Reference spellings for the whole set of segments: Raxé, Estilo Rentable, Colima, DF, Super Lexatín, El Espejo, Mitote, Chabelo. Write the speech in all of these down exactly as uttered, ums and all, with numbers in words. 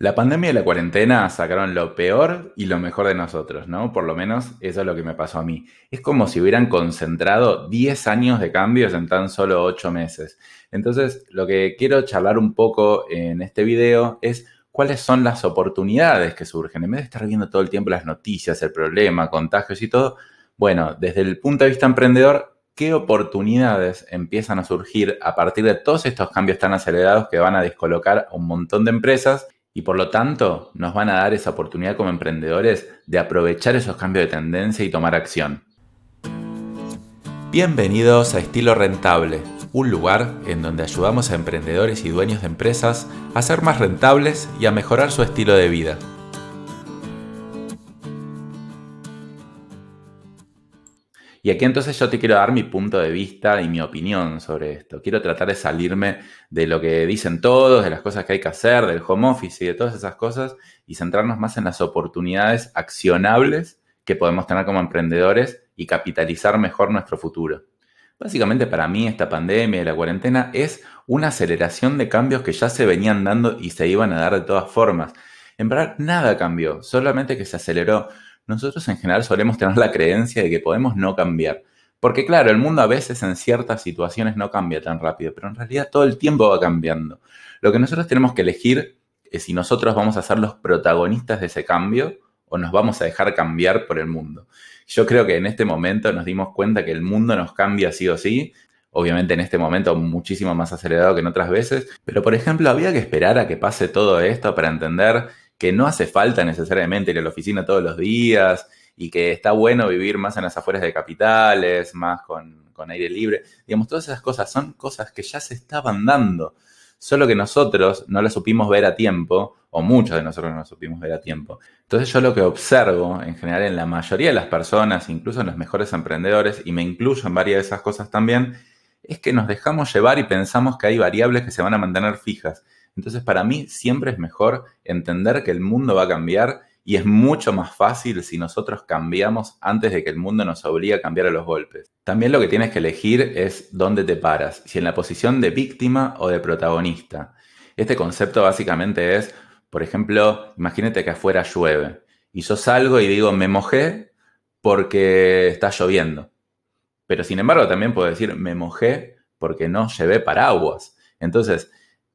La pandemia y la cuarentena sacaron lo peor y lo mejor de nosotros, ¿no? Por lo menos eso es lo que me pasó a mí. Es como si hubieran concentrado diez años de cambios en tan solo ocho meses. Entonces, lo que quiero charlar un poco en este video es cuáles son las oportunidades que surgen. En vez de estar viendo todo el tiempo las noticias, el problema, contagios y todo, bueno, desde el punto de vista emprendedor, ¿qué oportunidades empiezan a surgir a partir de todos estos cambios tan acelerados que van a descolocar a un montón de empresas? Y por lo tanto, nos van a dar esa oportunidad como emprendedores de aprovechar esos cambios de tendencia y tomar acción. Bienvenidos a Estilo Rentable, un lugar en donde ayudamos a emprendedores y dueños de empresas a ser más rentables y a mejorar su estilo de vida. Y aquí entonces yo te quiero dar mi punto de vista y mi opinión sobre esto. Quiero tratar de salirme de lo que dicen todos, de las cosas que hay que hacer, del home office y de todas esas cosas y centrarnos más en las oportunidades accionables que podemos tener como emprendedores y capitalizar mejor nuestro futuro. Básicamente para mí esta pandemia y la cuarentena es una aceleración de cambios que ya se venían dando y se iban a dar de todas formas. En verdad nada cambió, solamente que se aceleró. Nosotros en general solemos tener la creencia de que podemos no cambiar. Porque claro, el mundo a veces en ciertas situaciones no cambia tan rápido, pero en realidad todo el tiempo va cambiando. Lo que nosotros tenemos que elegir es si nosotros vamos a ser los protagonistas de ese cambio o nos vamos a dejar cambiar por el mundo. Yo creo que en este momento nos dimos cuenta que el mundo nos cambia sí o sí. Obviamente en este momento muchísimo más acelerado que en otras veces. Pero por ejemplo, había que esperar a que pase todo esto para entender que no hace falta necesariamente ir a la oficina todos los días y que está bueno vivir más en las afueras de capitales, más con, con aire libre. Digamos, todas esas cosas son cosas que ya se estaban dando, solo que nosotros no las supimos ver a tiempo, o muchos de nosotros no las supimos ver a tiempo. Entonces yo lo que observo en general en la mayoría de las personas, incluso en los mejores emprendedores, y me incluyo en varias de esas cosas también, es que nos dejamos llevar y pensamos que hay variables que se van a mantener fijas. Entonces, para mí siempre es mejor entender que el mundo va a cambiar y es mucho más fácil si nosotros cambiamos antes de que el mundo nos obligue a cambiar a los golpes. También lo que tienes que elegir es dónde te paras, si en la posición de víctima o de protagonista. Este concepto básicamente es, por ejemplo, imagínate que afuera llueve y yo salgo y digo, me mojé porque está lloviendo. Pero sin embargo también puedo decir, me mojé porque no llevé paraguas. Entonces,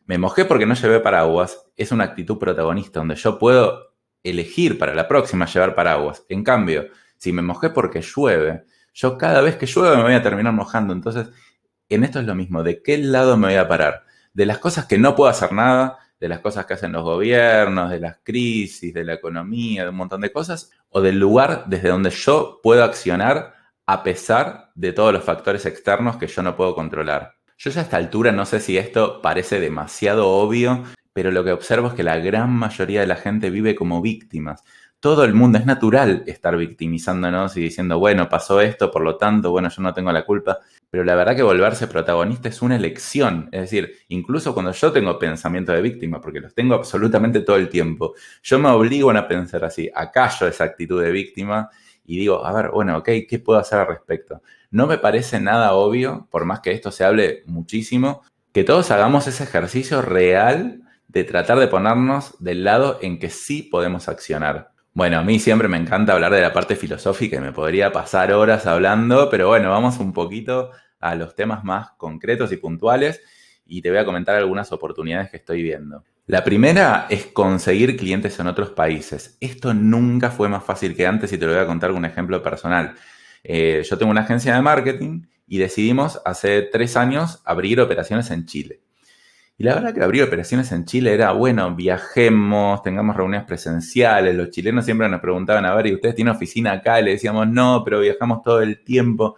me mojé porque no llevé paraguas, es una actitud protagonista donde yo puedo elegir para la próxima llevar paraguas. En cambio, si me mojé porque llueve, yo cada vez que llueve me voy a terminar mojando. Entonces, en esto es lo mismo. ¿De qué lado me voy a parar? De las cosas que no puedo hacer nada, de las cosas que hacen los gobiernos, de las crisis, de la economía, de un montón de cosas, o del lugar desde donde yo puedo accionar a pesar de todos los factores externos que yo no puedo controlar. Yo ya a esta altura no sé si esto parece demasiado obvio, pero lo que observo es que la gran mayoría de la gente vive como víctimas. Todo el mundo, es natural estar victimizándonos y diciendo, bueno, pasó esto, por lo tanto, bueno, yo no tengo la culpa. Pero la verdad que volverse protagonista es una elección. Es decir, incluso cuando yo tengo pensamiento de víctima, porque los tengo absolutamente todo el tiempo, yo me obligo a pensar así, acallo esa actitud de víctima y digo, a ver, bueno, ok, ¿qué puedo hacer al respecto? No me parece nada obvio, por más que esto se hable muchísimo, que todos hagamos ese ejercicio real de tratar de ponernos del lado en que sí podemos accionar. Bueno, a mí siempre me encanta hablar de la parte filosófica y me podría pasar horas hablando, pero bueno, vamos un poquito a los temas más concretos y puntuales y te voy a comentar algunas oportunidades que estoy viendo. La primera es conseguir clientes en otros países. Esto nunca fue más fácil que antes y te lo voy a contar con un ejemplo personal. Eh, yo tengo una agencia de marketing y decidimos hace tres años abrir operaciones en Chile. Y la verdad que abrir operaciones en Chile era, bueno, viajemos, tengamos reuniones presenciales. Los chilenos siempre nos preguntaban, a ver, ¿y ustedes tienen oficina acá? Y le decíamos, no, pero viajamos todo el tiempo.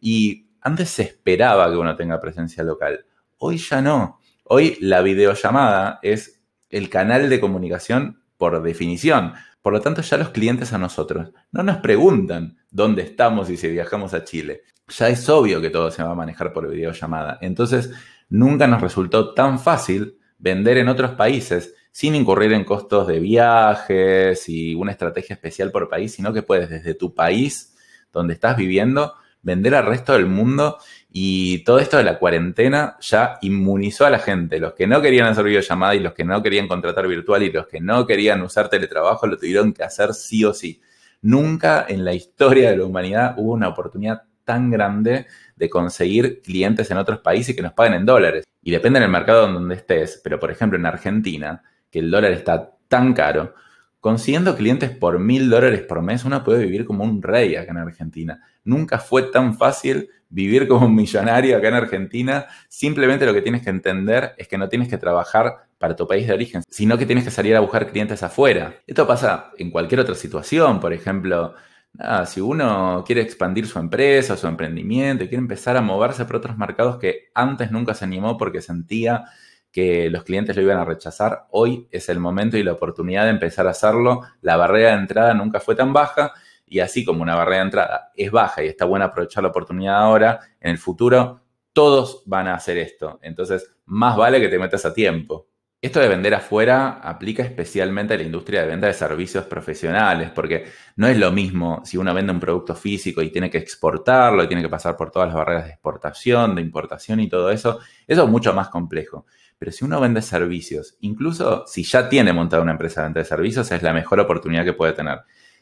Y antes se esperaba que uno tenga presencia local. Hoy ya no. Hoy la videollamada es el canal de comunicación por definición. Por lo tanto, ya los clientes a nosotros no nos preguntan dónde estamos y si viajamos a Chile. Ya es obvio que todo se va a manejar por videollamada. Entonces, nunca nos resultó tan fácil vender en otros países sin incurrir en costos de viajes y una estrategia especial por país, sino que puedes desde tu país donde estás viviendo vender al resto del mundo, y todo esto de la cuarentena ya inmunizó a la gente. Los que no querían hacer videollamada y los que no querían contratar virtual y los que no querían usar teletrabajo lo tuvieron que hacer sí o sí. Nunca en la historia de la humanidad hubo una oportunidad tan grande de conseguir clientes en otros países que nos paguen en dólares. Y depende del mercado en donde estés, pero por ejemplo en Argentina, que el dólar está tan caro, consiguiendo clientes por mil dólares por mes, uno puede vivir como un rey acá en Argentina. Nunca fue tan fácil vivir como un millonario acá en Argentina. Simplemente lo que tienes que entender es que no tienes que trabajar para tu país de origen, sino que tienes que salir a buscar clientes afuera. Esto pasa en cualquier otra situación. Por ejemplo, nada, si uno quiere expandir su empresa, su emprendimiento, y quiere empezar a moverse por otros mercados que antes nunca se animó porque sentía que los clientes lo iban a rechazar, hoy es el momento y la oportunidad de empezar a hacerlo. La barrera de entrada nunca fue tan baja, y así como una barrera de entrada es baja y está bueno aprovechar la oportunidad ahora, en el futuro todos van a hacer esto. Entonces, más vale que te metas a tiempo. Esto de vender afuera aplica especialmente a la industria de venta de servicios profesionales, porque no es lo mismo si uno vende un producto físico y tiene que exportarlo, y tiene que pasar por todas las barreras de exportación, de importación y todo eso. Eso es mucho más complejo. Pero si uno vende servicios, incluso si ya tiene montada una empresa de venta de servicios, es la mejor oportunidad que puede tener.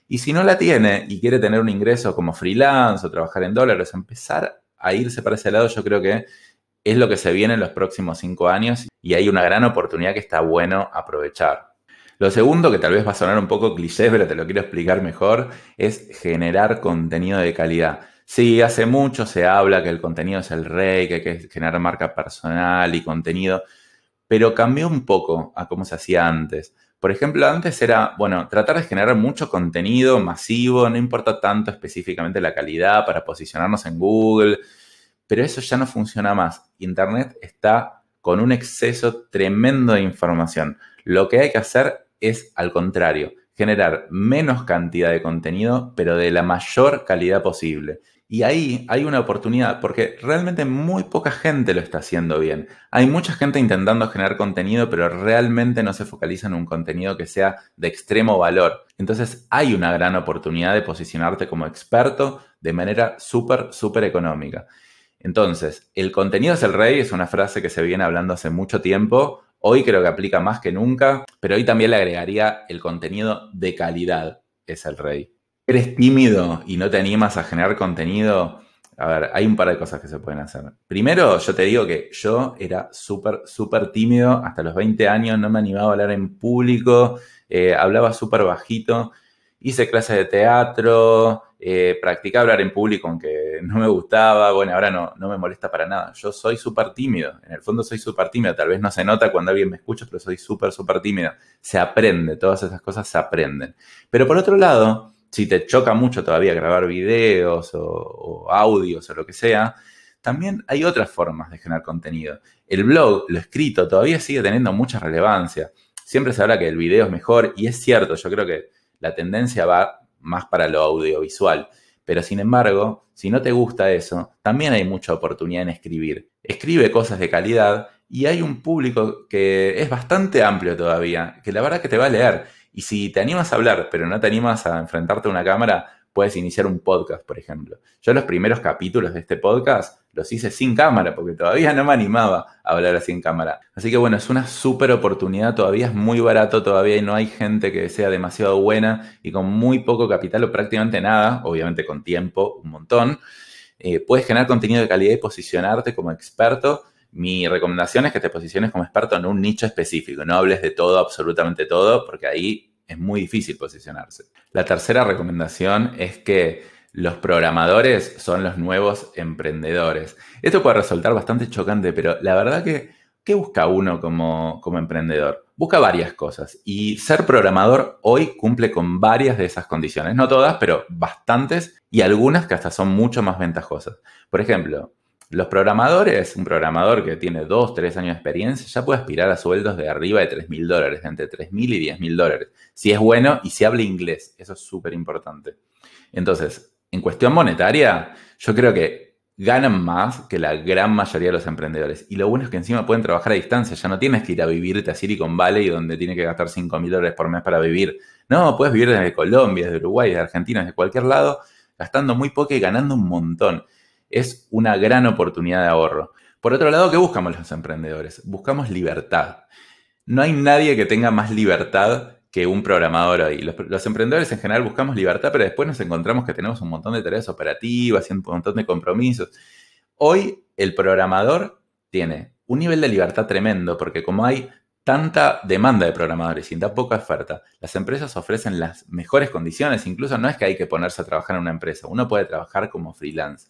Y si no la tiene y quiere tener un ingreso como freelance o trabajar en dólares, empezar a irse para ese lado, yo creo que es lo que se viene en los próximos cinco años y hay una gran oportunidad que está bueno aprovechar. Lo segundo, que tal vez va a sonar un poco cliché, pero te lo quiero explicar mejor, es generar contenido de calidad. Sí, hace mucho se habla que el contenido es el rey, que hay que generar marca personal y contenido, pero cambió un poco a cómo se hacía antes. Por ejemplo, antes era, bueno, tratar de generar mucho contenido masivo, no importa tanto específicamente la calidad para posicionarnos en Google, pero eso ya no funciona más. Internet está con un exceso tremendo de información. Lo que hay que hacer es, al contrario, generar menos cantidad de contenido, pero de la mayor calidad posible. Y ahí hay una oportunidad, porque realmente muy poca gente lo está haciendo bien. Hay mucha gente intentando generar contenido, pero realmente no se focaliza en un contenido que sea de extremo valor. Entonces, hay una gran oportunidad de posicionarte como experto de manera súper, súper económica. Entonces, el contenido es el rey, es una frase que se viene hablando hace mucho tiempo. Hoy creo que aplica más que nunca, pero hoy también le agregaría el contenido de calidad es el rey. ¿Eres tímido y no te animas a generar contenido? A ver, hay un par de cosas que se pueden hacer. Primero, yo te digo que yo era súper, súper tímido. Hasta los veinte años no me animaba a hablar en público. Eh, hablaba súper bajito. Hice clases de teatro. Eh, practiqué hablar en público aunque no me gustaba. Bueno, ahora no, no me molesta para nada. Yo soy súper tímido. En el fondo soy súper tímido. Tal vez no se nota cuando alguien me escucha, pero soy súper, súper tímido. Se aprende. Todas esas cosas se aprenden. Pero por otro lado, si te choca mucho todavía grabar videos o, o audios o lo que sea, también hay otras formas de generar contenido. El blog, lo escrito, todavía sigue teniendo mucha relevancia. Siempre se habla que el video es mejor y es cierto. Yo creo que la tendencia va más para lo audiovisual. Pero, sin embargo, si no te gusta eso, también hay mucha oportunidad en escribir. Escribe cosas de calidad y hay un público que es bastante amplio todavía, que la verdad que te va a leer. Y si te animas a hablar, pero no te animas a enfrentarte a una cámara, puedes iniciar un podcast, por ejemplo. Yo los primeros capítulos de este podcast los hice sin cámara, porque todavía no me animaba a hablar así en cámara. Así que, bueno, es una súper oportunidad. Todavía es muy barato, todavía no hay gente que sea demasiado buena y con muy poco capital o prácticamente nada, obviamente con tiempo, un montón. Eh, puedes generar contenido de calidad y posicionarte como experto. Mi recomendación es que te posiciones como experto en un nicho específico. No hables de todo, absolutamente todo, porque ahí es muy difícil posicionarse. La tercera recomendación es que los programadores son los nuevos emprendedores. Esto puede resultar bastante chocante, pero la verdad que, ¿qué busca uno como, como emprendedor? Busca varias cosas y ser programador hoy cumple con varias de esas condiciones. No todas, pero bastantes y algunas que hasta son mucho más ventajosas. Por ejemplo, los programadores, un programador que tiene dos, tres años de experiencia, ya puede aspirar a sueldos de arriba de tres mil dólares, de entre tres mil y diez mil dólares. Si es bueno y si habla inglés, eso es súper importante. Entonces, en cuestión monetaria, yo creo que ganan más que la gran mayoría de los emprendedores. Y lo bueno es que encima pueden trabajar a distancia. Ya no tienes que ir a vivirte a Silicon Valley donde tienes que gastar cinco mil dólares por mes para vivir. No, puedes vivir desde Colombia, desde Uruguay, desde Argentina, desde cualquier lado. gastando muy poco y ganando un montón. Es una gran oportunidad de ahorro. Por otro lado, ¿qué buscamos los emprendedores? Buscamos libertad. No hay nadie que tenga más libertad que un programador hoy. Los, los emprendedores en general buscamos libertad, pero después nos encontramos que tenemos un montón de tareas operativas y un montón de compromisos. Hoy el programador tiene un nivel de libertad tremendo porque como hay tanta demanda de programadores y tan poca oferta, las empresas ofrecen las mejores condiciones. Incluso no es que hay que ponerse a trabajar en una empresa. Uno puede trabajar como freelance.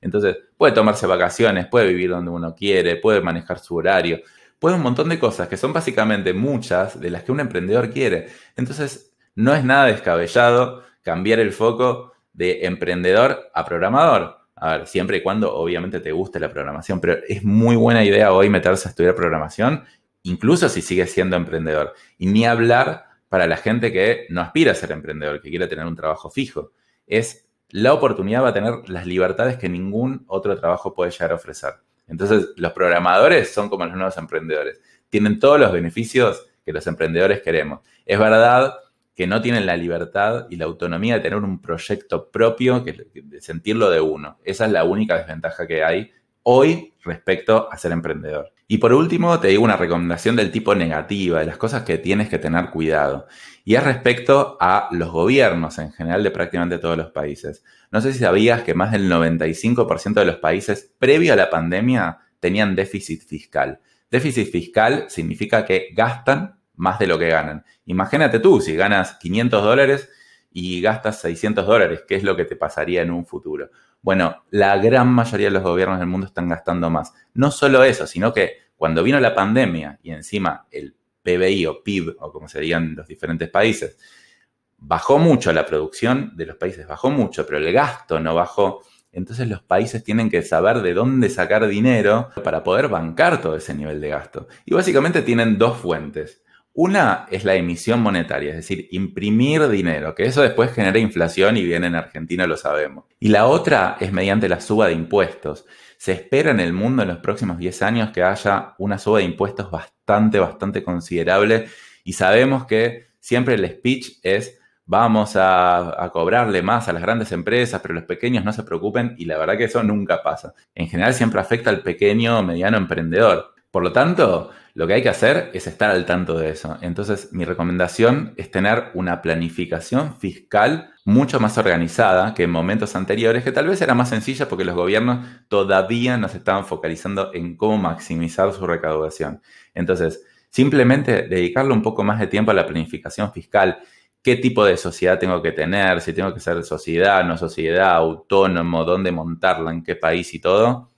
Entonces puede tomarse vacaciones, puede vivir donde uno quiere, puede manejar su horario, puede un montón de cosas que son básicamente muchas de las que un emprendedor quiere. Entonces no es nada descabellado cambiar el foco de emprendedor a programador. A ver, siempre y cuando obviamente te guste la programación, pero es muy buena idea hoy meterse a estudiar programación, incluso si sigues siendo emprendedor. Y ni hablar para la gente que no aspira a ser emprendedor, que quiere tener un trabajo fijo. Es la oportunidad va a tener las libertades que ningún otro trabajo puede llegar a ofrecer. Entonces, los programadores son como los nuevos emprendedores. Tienen todos los beneficios que los emprendedores queremos. Es verdad que no tienen la libertad y la autonomía de tener un proyecto propio, que, de sentirlo de uno. Esa es la única desventaja que hay hoy respecto a ser emprendedor. Y por último, te digo una recomendación del tipo negativa, de las cosas que tienes que tener cuidado. Y es respecto a los gobiernos en general de prácticamente todos los países. No sé si sabías que más del noventa y cinco por ciento de los países previo a la pandemia tenían déficit fiscal. Déficit fiscal significa que gastan más de lo que ganan. Imagínate tú, si ganas quinientos dólares y gastas seiscientos dólares, ¿qué es lo que te pasaría en un futuro? Bueno, la gran mayoría de los gobiernos del mundo están gastando más. No solo eso, sino que cuando vino la pandemia y encima el P B I o P I B, o como se digan los diferentes países, bajó mucho la producción de los países, bajó mucho, pero el gasto no bajó. Entonces los países tienen que saber de dónde sacar dinero para poder bancar todo ese nivel de gasto. Y básicamente tienen dos fuentes. Una es la emisión monetaria, es decir, imprimir dinero, que eso después genera inflación y bien en Argentina lo sabemos. Y la otra es mediante la suba de impuestos. Se espera en el mundo en los próximos diez años que haya una suba de impuestos bastante, bastante considerable. Y sabemos que siempre el speech es vamos a, a cobrarle más a las grandes empresas, pero los pequeños no se preocupen. Y la verdad que eso nunca pasa. En general siempre afecta al pequeño o mediano emprendedor. Por lo tanto, lo que hay que hacer es estar al tanto de eso. Entonces, mi recomendación es tener una planificación fiscal mucho más organizada que en momentos anteriores, que tal vez era más sencilla porque los gobiernos todavía no se estaban focalizando en cómo maximizar su recaudación. Entonces, simplemente dedicarle un poco más de tiempo a la planificación fiscal. ¿Qué tipo de sociedad tengo que tener? Si tengo que ser sociedad, no sociedad, autónomo, dónde montarla, en qué país y todo.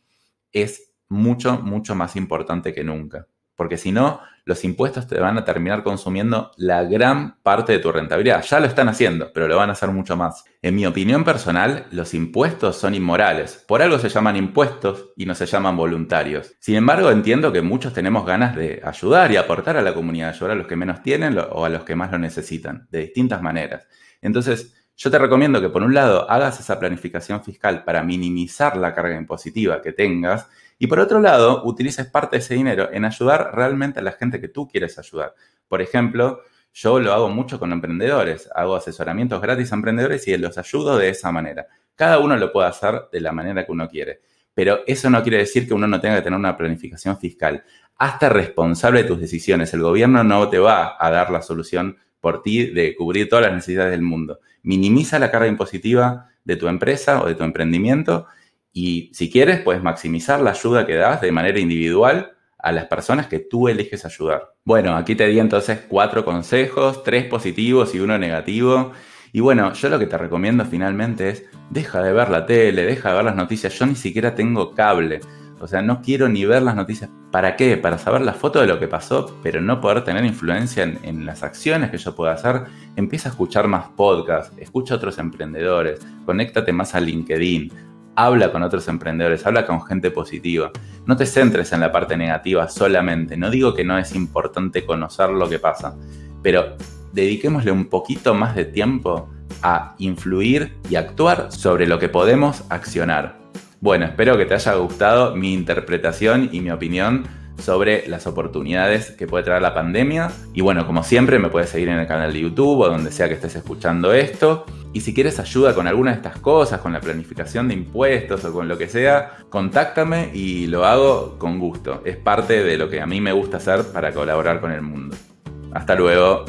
Es mucho, mucho más importante que nunca. Porque si no, los impuestos te van a terminar consumiendo la gran parte de tu rentabilidad. Ya lo están haciendo, pero lo van a hacer mucho más. En mi opinión personal, los impuestos son inmorales. Por algo se llaman impuestos y no se llaman voluntarios. Sin embargo, entiendo que muchos tenemos ganas de ayudar y aportar a la comunidad, ayudar a los que menos tienen o a los que más lo necesitan, de distintas maneras. Entonces, yo te recomiendo que, por un lado, hagas esa planificación fiscal para minimizar la carga impositiva que tengas y, por otro lado, utilices parte de ese dinero en ayudar realmente a la gente que tú quieres ayudar. Por ejemplo, yo lo hago mucho con emprendedores. Hago asesoramientos gratis a emprendedores y los ayudo de esa manera. Cada uno lo puede hacer de la manera que uno quiere. Pero eso no quiere decir que uno no tenga que tener una planificación fiscal. Hazte responsable de tus decisiones. El gobierno no te va a dar la solución por ti de cubrir todas las necesidades del mundo. Minimiza la carga impositiva de tu empresa o de tu emprendimiento y, si quieres, puedes maximizar la ayuda que das de manera individual a las personas que tú eliges ayudar. Bueno, aquí te di entonces cuatro consejos, tres positivos y uno negativo. Y bueno, yo lo que te recomiendo finalmente es deja de ver la tele, deja de ver las noticias. Yo ni siquiera tengo cable. O sea, no quiero ni ver las noticias. ¿Para qué? Para saber la foto de lo que pasó, pero no poder tener influencia en, en las acciones que yo pueda hacer. Empieza a escuchar más podcasts, escucha a otros emprendedores, conéctate más a LinkedIn, habla con otros emprendedores, habla con gente positiva. No te centres en la parte negativa solamente. No digo que no es importante conocer lo que pasa, pero dediquémosle un poquito más de tiempo a influir y actuar sobre lo que podemos accionar. Bueno, espero que te haya gustado mi interpretación y mi opinión sobre las oportunidades que puede traer la pandemia. Y bueno, como siempre, me puedes seguir en el canal de YouTube o donde sea que estés escuchando esto. Y si quieres ayuda con alguna de estas cosas, con la planificación de impuestos o con lo que sea, contáctame y lo hago con gusto. Es parte de lo que a mí me gusta hacer para colaborar con el mundo. Hasta luego.